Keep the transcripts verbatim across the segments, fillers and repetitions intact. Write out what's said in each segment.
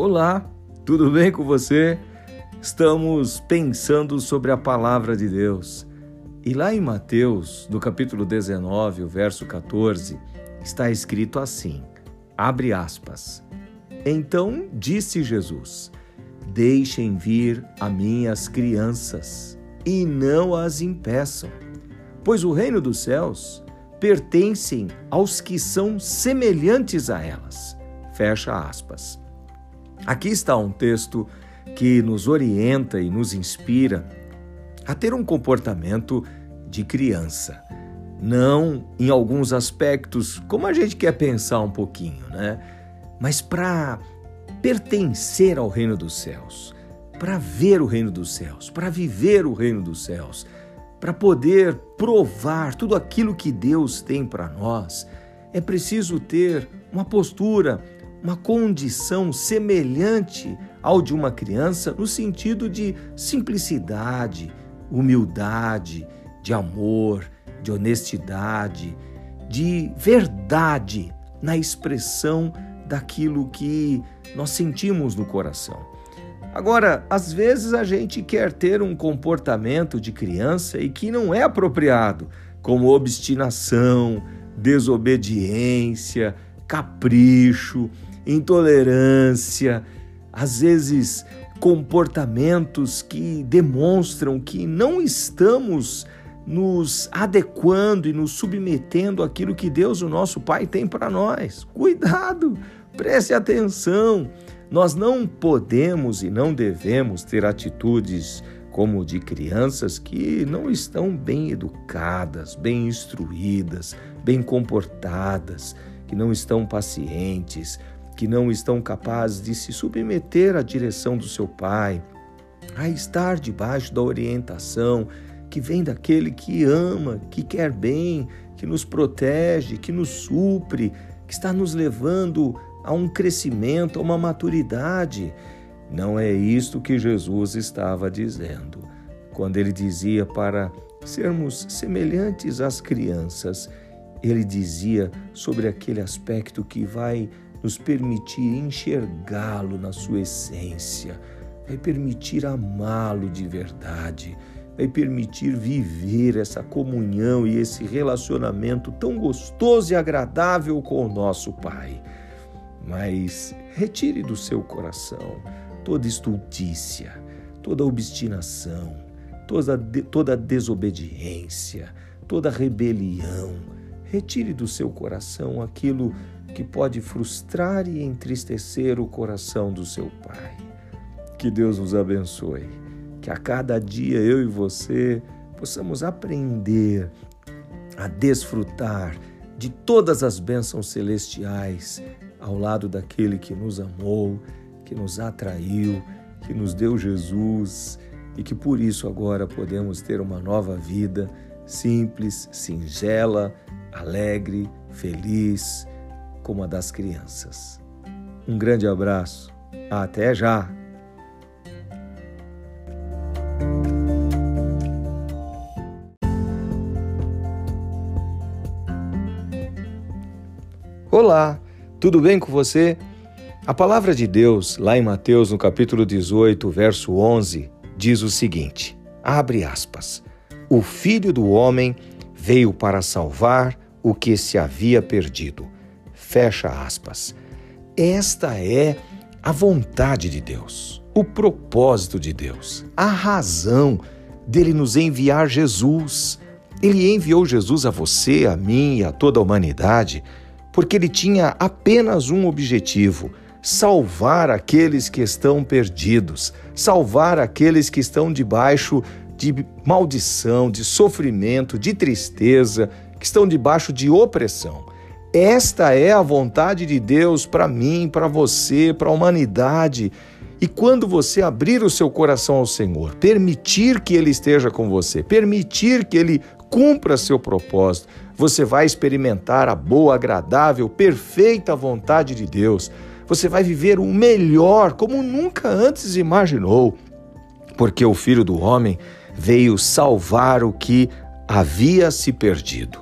Olá, tudo bem com você? Estamos pensando sobre a palavra de Deus. E lá em Mateus, no capítulo dezenove, o verso catorze, está escrito assim, abre aspas, então disse Jesus, deixem vir a mim as crianças e não as impeçam, pois o reino dos céus pertencem aos que são semelhantes a elas. Fecha aspas. Aqui está um texto que nos orienta e nos inspira a ter um comportamento de criança. Não em alguns aspectos, como a gente quer pensar um pouquinho, né? Mas para pertencer ao reino dos céus, para ver o reino dos céus, para viver o reino dos céus, para poder provar tudo aquilo que Deus tem para nós, é preciso ter uma postura, uma condição semelhante ao de uma criança no sentido de simplicidade, humildade, de amor, de honestidade, de verdade na expressão daquilo que nós sentimos no coração. Agora, às vezes a gente quer ter um comportamento de criança e que não é apropriado, como obstinação, desobediência, capricho, intolerância, às vezes comportamentos que demonstram que não estamos nos adequando e nos submetendo àquilo que Deus, o nosso Pai, tem para nós. Cuidado, preste atenção. Nós não podemos e não devemos ter atitudes como de crianças que não estão bem educadas, bem instruídas, bem comportadas, que não estão pacientes, que não estão capazes de se submeter à direção do seu Pai, a estar debaixo da orientação que vem daquele que ama, que quer bem, que nos protege, que nos supre, que está nos levando a um crescimento, a uma maturidade. Não é isto que Jesus estava dizendo. Quando ele dizia para sermos semelhantes às crianças, ele dizia sobre aquele aspecto que vai nos permitir enxergá-lo na sua essência, vai permitir amá-lo de verdade, vai permitir viver essa comunhão e esse relacionamento tão gostoso e agradável com o nosso Pai. Mas retire do seu coração toda estultícia, toda obstinação, toda, de, toda desobediência, toda rebelião. Retire do seu coração aquilo que pode frustrar e entristecer o coração do seu Pai. Que Deus nos abençoe. Que a cada dia eu e você possamos aprender a desfrutar de todas as bênçãos celestiais ao lado daquele que nos amou, que nos atraiu, que nos deu Jesus e que por isso agora podemos ter uma nova vida simples, singela, alegre, feliz, como a das crianças. Um grande abraço. Até já! Olá, tudo bem com você? A palavra de Deus, lá em Mateus, no capítulo dezoito, verso onze, diz o seguinte, abre aspas, o Filho do Homem veio para salvar o que se havia perdido. Fecha aspas. Esta é a vontade de Deus, o propósito de Deus, a razão dele nos enviar Jesus. Ele enviou Jesus a você, a mim e a toda a humanidade, porque ele tinha apenas um objetivo, salvar aqueles que estão perdidos, salvar aqueles que estão debaixo de maldição, de sofrimento, de tristeza, que estão debaixo de opressão. Esta é a vontade de Deus para mim, para você, para a humanidade. E quando você abrir o seu coração ao Senhor, permitir que Ele esteja com você, permitir que Ele cumpra seu propósito, você vai experimentar a boa, agradável, perfeita vontade de Deus. Você vai viver o melhor como nunca antes imaginou, porque o Filho do Homem veio salvar o que havia se perdido.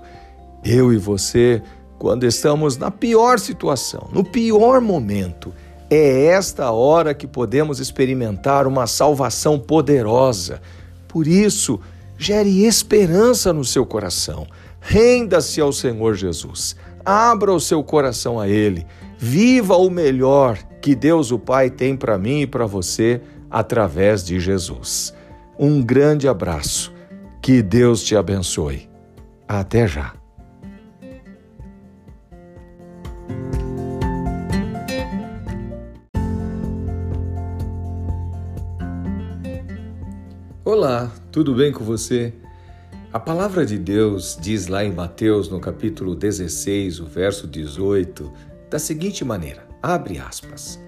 Eu e você, quando estamos na pior situação, no pior momento, É esta hora que podemos experimentar uma salvação poderosa. Por isso, gere esperança no seu coração. Renda-se ao Senhor Jesus. Abra o seu coração a Ele. Viva o melhor que Deus o Pai tem para mim e para você através de Jesus. Um grande abraço. Que Deus te abençoe. Até já. Olá, tudo bem com você? A palavra de Deus diz lá em Mateus, no capítulo dezesseis, o verso dezoito, da seguinte maneira, abre aspas,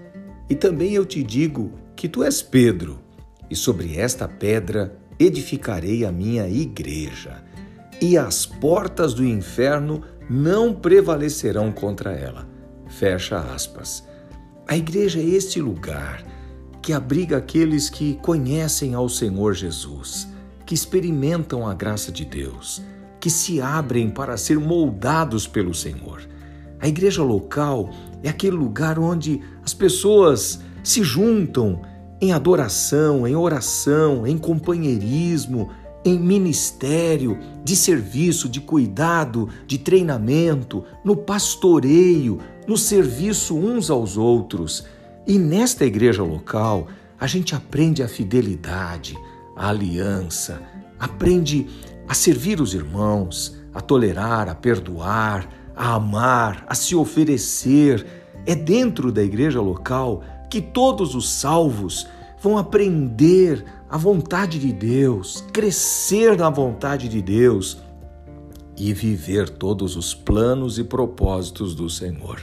e também eu te digo que tu és Pedro, e sobre esta pedra edificarei a minha igreja, e as portas do inferno não prevalecerão contra ela. Fecha aspas. A igreja é este lugar que abriga aqueles que conhecem ao Senhor Jesus, que experimentam a graça de Deus, que se abrem para ser moldados pelo Senhor. A igreja local é aquele lugar onde as pessoas se juntam em adoração, em oração, em companheirismo, em ministério, de serviço, de cuidado, de treinamento, no pastoreio, no serviço uns aos outros. E nesta igreja local, a gente aprende a fidelidade, a aliança, aprende a servir os irmãos, a tolerar, a perdoar, a amar, a se oferecer. É dentro da igreja local que todos os salvos vão aprender a vontade de Deus, crescer na vontade de Deus e viver todos os planos e propósitos do Senhor.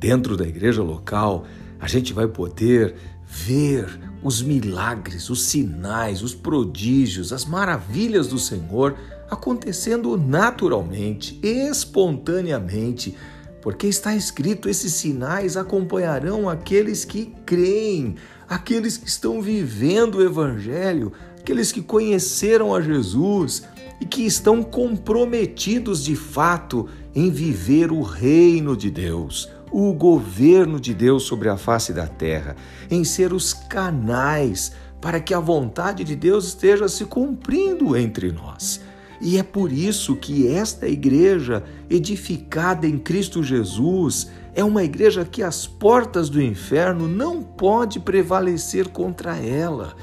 Dentro da igreja local, a gente vai poder ver os milagres, os sinais, os prodígios, as maravilhas do Senhor acontecendo naturalmente, espontaneamente, porque está escrito, esses sinais acompanharão aqueles que creem, aqueles que estão vivendo o Evangelho, aqueles que conheceram a Jesus e que estão comprometidos de fato em viver o reino de Deus, o governo de Deus sobre a face da terra, em ser os canais para que a vontade de Deus esteja se cumprindo entre nós. E é por isso que esta igreja, edificada em Cristo Jesus, é uma igreja que as portas do inferno não pode prevalecer contra ela.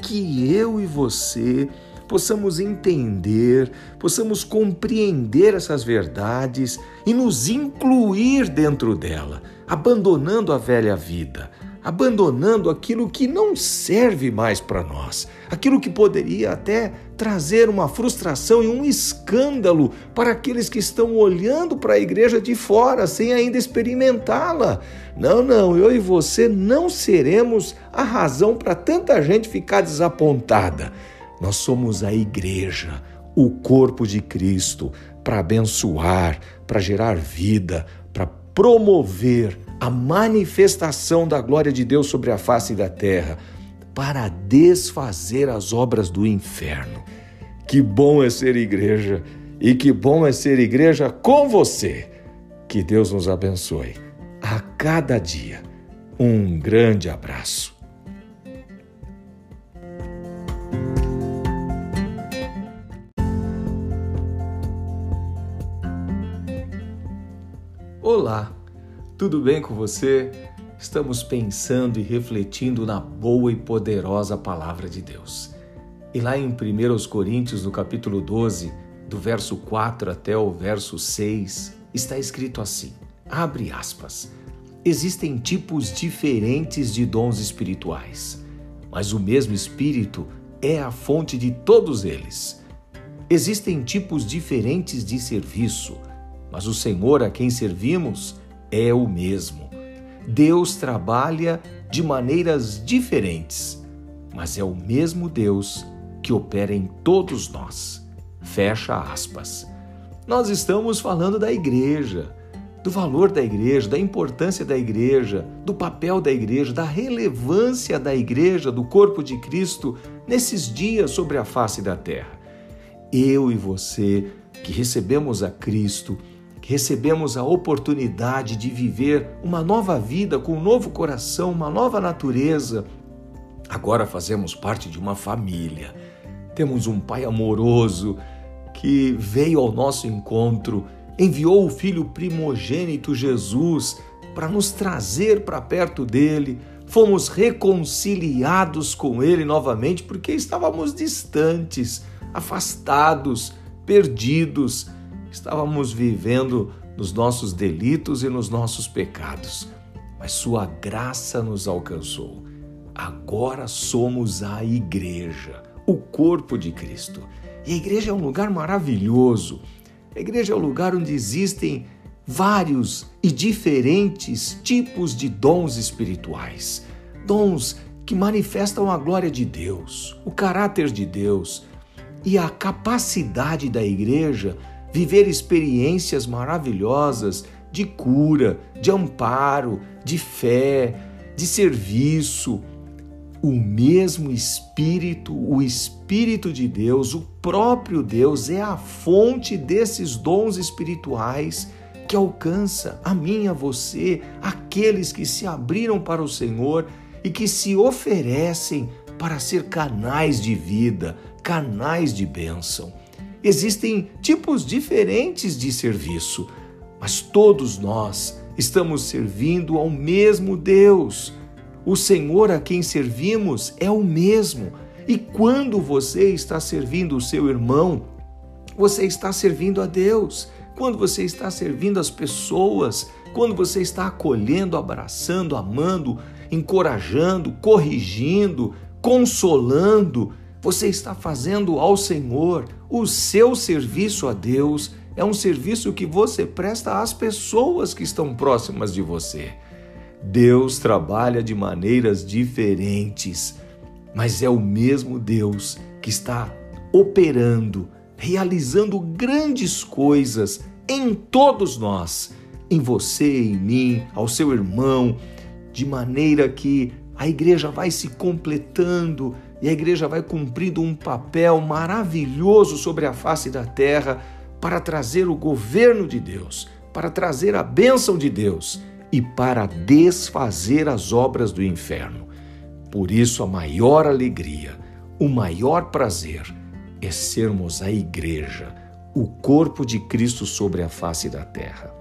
Que eu e você possamos entender, possamos compreender essas verdades e nos incluir dentro dela, abandonando a velha vida, abandonando aquilo que não serve mais para nós, aquilo que poderia até trazer uma frustração e um escândalo para aqueles que estão olhando para a igreja de fora sem ainda experimentá-la. Não, não, eu e você não seremos a razão para tanta gente ficar desapontada. Nós somos a igreja, o corpo de Cristo, para abençoar, para gerar vida, para promover a manifestação da glória de Deus sobre a face da terra, para desfazer as obras do inferno. Que bom é ser igreja e que bom é ser igreja com você. Que Deus nos abençoe a cada dia. Um grande abraço. Olá, tudo bem com você? Estamos pensando e refletindo na boa e poderosa palavra de Deus. E lá em Primeira Coríntios, no capítulo doze, do verso quatro até o verso seis, está escrito assim, abre aspas, existem tipos diferentes de dons espirituais, mas o mesmo Espírito é a fonte de todos eles. Existem tipos diferentes de serviço, mas o Senhor a quem servimos é o mesmo. Deus trabalha de maneiras diferentes, mas é o mesmo Deus que opera em todos nós. Fecha aspas. Nós estamos falando da igreja, do valor da igreja, da importância da igreja, do papel da igreja, da relevância da igreja, do corpo de Cristo nesses dias sobre a face da terra. Eu e você que recebemos a Cristo, recebemos a oportunidade de viver uma nova vida com um novo coração, uma nova natureza. Agora fazemos parte de uma família. Temos um Pai amoroso que veio ao nosso encontro, enviou o Filho primogênito Jesus para nos trazer para perto dele. Fomos reconciliados com ele novamente porque estávamos distantes, afastados, perdidos. Estávamos vivendo nos nossos delitos e nos nossos pecados. Mas sua graça nos alcançou. Agora somos a igreja, o corpo de Cristo. E a igreja é um lugar maravilhoso. A igreja é um lugar onde existem vários e diferentes tipos de dons espirituais. Dons que manifestam a glória de Deus, o caráter de Deus e a capacidade da igreja viver experiências maravilhosas de cura, de amparo, de fé, de serviço. O mesmo Espírito, o Espírito de Deus, o próprio Deus é a fonte desses dons espirituais que alcança a mim, a você, aqueles que se abriram para o Senhor e que se oferecem para ser canais de vida, canais de bênção. Existem tipos diferentes de serviço, mas todos nós estamos servindo ao mesmo Deus. O Senhor a quem servimos é o mesmo. E quando você está servindo o seu irmão, você está servindo a Deus. Quando você está servindo as pessoas, quando você está acolhendo, abraçando, amando, encorajando, corrigindo, consolando, você está fazendo ao Senhor. O seu serviço a Deus é um serviço que você presta às pessoas que estão próximas de você. Deus trabalha de maneiras diferentes, mas é o mesmo Deus que está operando, realizando grandes coisas em todos nós, em você, em mim, ao seu irmão, de maneira que a igreja vai se completando e a igreja vai cumprindo um papel maravilhoso sobre a face da terra para trazer o governo de Deus, para trazer a bênção de Deus e para desfazer as obras do inferno. Por isso, a maior alegria, o maior prazer é sermos a igreja, o corpo de Cristo sobre a face da terra.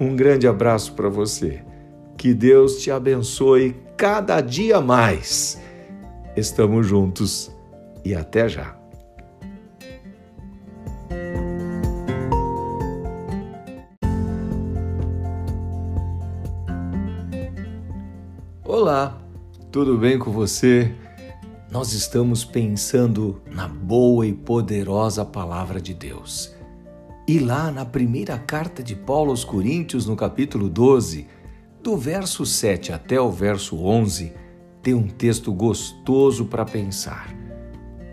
Um grande abraço para você. Que Deus te abençoe cada dia mais. Estamos juntos e até já. Olá, tudo bem com você? Nós estamos pensando na boa e poderosa palavra de Deus. E lá na primeira carta de Paulo aos Coríntios, no capítulo doze, do verso sete até o verso onze, tem um texto gostoso para pensar.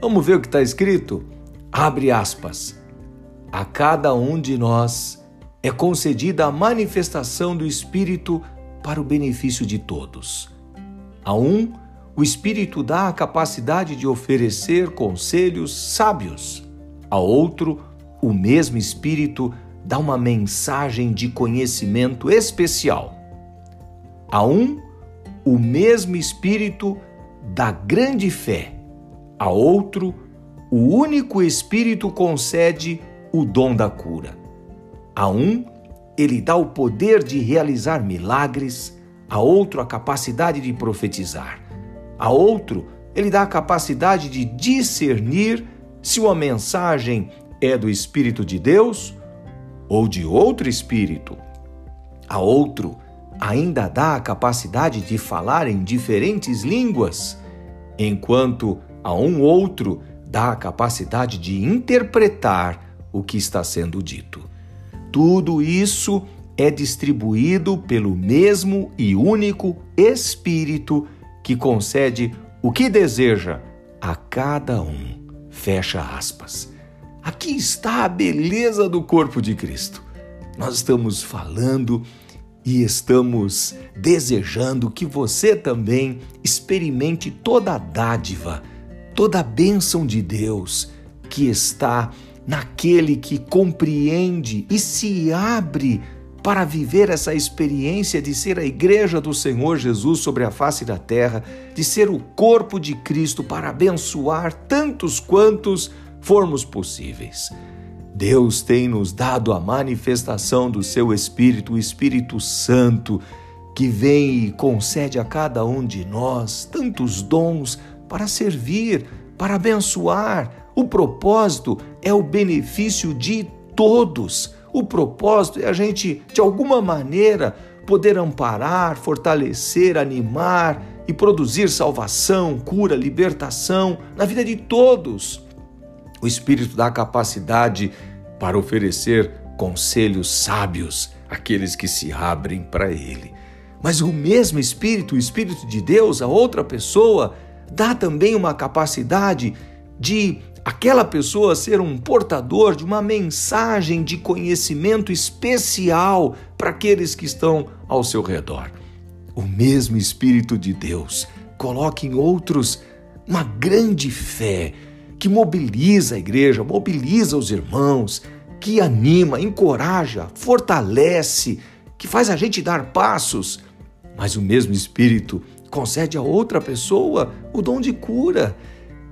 Vamos ver o que está escrito? Abre aspas. A cada um de nós é concedida a manifestação do Espírito para o benefício de todos. A um, o Espírito dá a capacidade de oferecer conselhos sábios. A outro, o mesmo Espírito dá uma mensagem de conhecimento especial. A um, o mesmo Espírito dá grande fé. A outro, o único Espírito concede o dom da cura. A um, ele dá o poder de realizar milagres, a outro a capacidade de profetizar, a outro ele dá a capacidade de discernir se uma mensagem é do Espírito de Deus ou de outro Espírito. A outro ainda dá a capacidade de falar em diferentes línguas, enquanto a um outro dá a capacidade de interpretar o que está sendo dito. Tudo isso é distribuído pelo mesmo e único Espírito que concede o que deseja a cada um. Fecha aspas. Aqui está a beleza do corpo de Cristo. Nós estamos falando e estamos desejando que você também experimente toda a dádiva, toda a bênção de Deus que está naquele que compreende e se abre para viver essa experiência de ser a igreja do Senhor Jesus sobre a face da terra, de ser o corpo de Cristo para abençoar tantos quantos formos possíveis. Deus tem nos dado a manifestação do seu Espírito, o Espírito Santo, que vem e concede a cada um de nós tantos dons para servir, para abençoar. O propósito é o benefício de todos. O propósito é a gente, de alguma maneira, poder amparar, fortalecer, animar e produzir salvação, cura, libertação na vida de todos. O Espírito dá capacidade para oferecer conselhos sábios àqueles que se abrem para Ele. Mas o mesmo Espírito, o Espírito de Deus, a outra pessoa, dá também uma capacidade de aquela pessoa ser um portador de uma mensagem de conhecimento especial para aqueles que estão ao seu redor. O mesmo Espírito de Deus coloca em outros uma grande fé que mobiliza a igreja, mobiliza os irmãos, que anima, encoraja, fortalece, que faz a gente dar passos. Mas o mesmo Espírito concede a outra pessoa o dom de cura.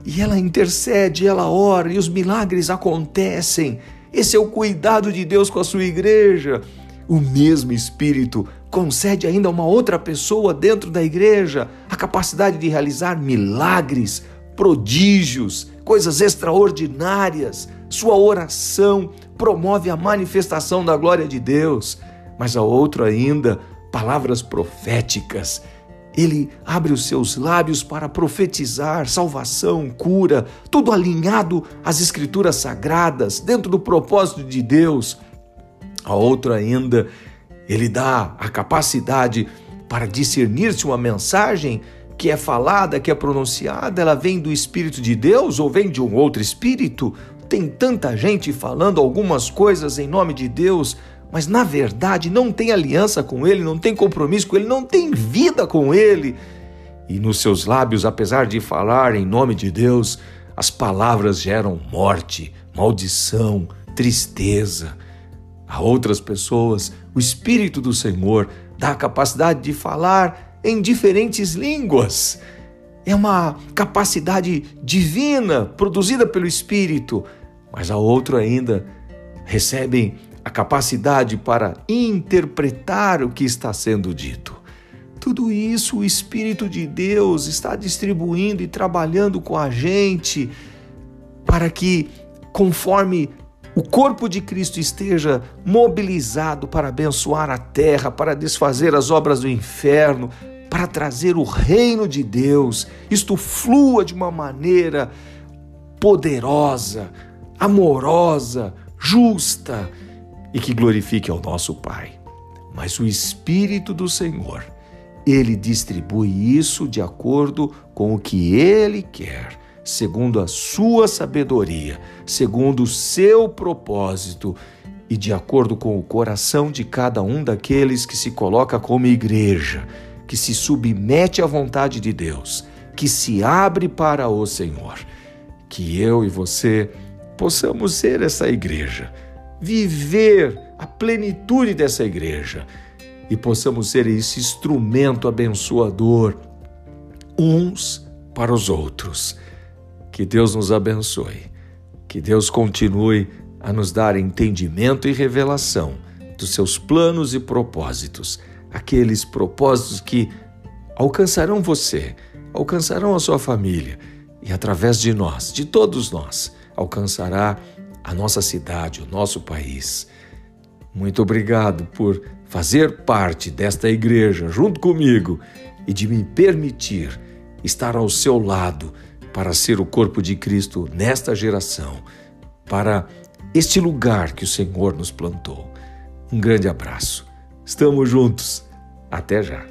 E ela intercede, ela ora e os milagres acontecem. Esse é o cuidado de Deus com a sua igreja. O mesmo Espírito concede ainda a uma outra pessoa dentro da igreja a capacidade de realizar milagres, prodígios, coisas extraordinárias. Sua oração promove a manifestação da glória de Deus. Mas a outra ainda, palavras proféticas. Ele abre os seus lábios para profetizar salvação, cura, tudo alinhado às Escrituras Sagradas, dentro do propósito de Deus. A outra ainda, ele dá a capacidade para discernir se uma mensagem que é falada, que é pronunciada, ela vem do Espírito de Deus ou vem de um outro Espírito. Tem tanta gente falando algumas coisas em nome de Deus, mas na verdade não tem aliança com Ele, não tem compromisso com Ele, não tem vida com Ele. E nos seus lábios, apesar de falar em nome de Deus, as palavras geram morte, maldição, tristeza. A outras pessoas, o Espírito do Senhor dá a capacidade de falar em diferentes línguas. É uma capacidade divina, produzida pelo Espírito. Mas a outra ainda recebem a capacidade para interpretar o que está sendo dito. Tudo isso o Espírito de Deus está distribuindo e trabalhando com a gente para que, conforme o corpo de Cristo esteja mobilizado para abençoar a terra, para desfazer as obras do inferno, para trazer o reino de Deus, isto flua de uma maneira poderosa, amorosa, justa, e que glorifique ao nosso Pai. Mas o Espírito do Senhor, Ele distribui isso de acordo com o que Ele quer, segundo a sua sabedoria, segundo o seu propósito e de acordo com o coração de cada um daqueles que se coloca como igreja, que se submete à vontade de Deus, que se abre para o Senhor. Que eu e você possamos ser essa igreja, viver a plenitude dessa igreja e possamos ser esse instrumento abençoador uns para os outros. Que Deus nos abençoe, que Deus continue a nos dar entendimento e revelação dos seus planos e propósitos, aqueles propósitos que alcançarão você, alcançarão a sua família e através de nós, de todos nós, alcançará a nossa cidade, o nosso país. Muito obrigado por fazer parte desta igreja junto comigo e de me permitir estar ao seu lado para ser o corpo de Cristo nesta geração, para este lugar que o Senhor nos plantou. Um grande abraço. Estamos juntos. Até já.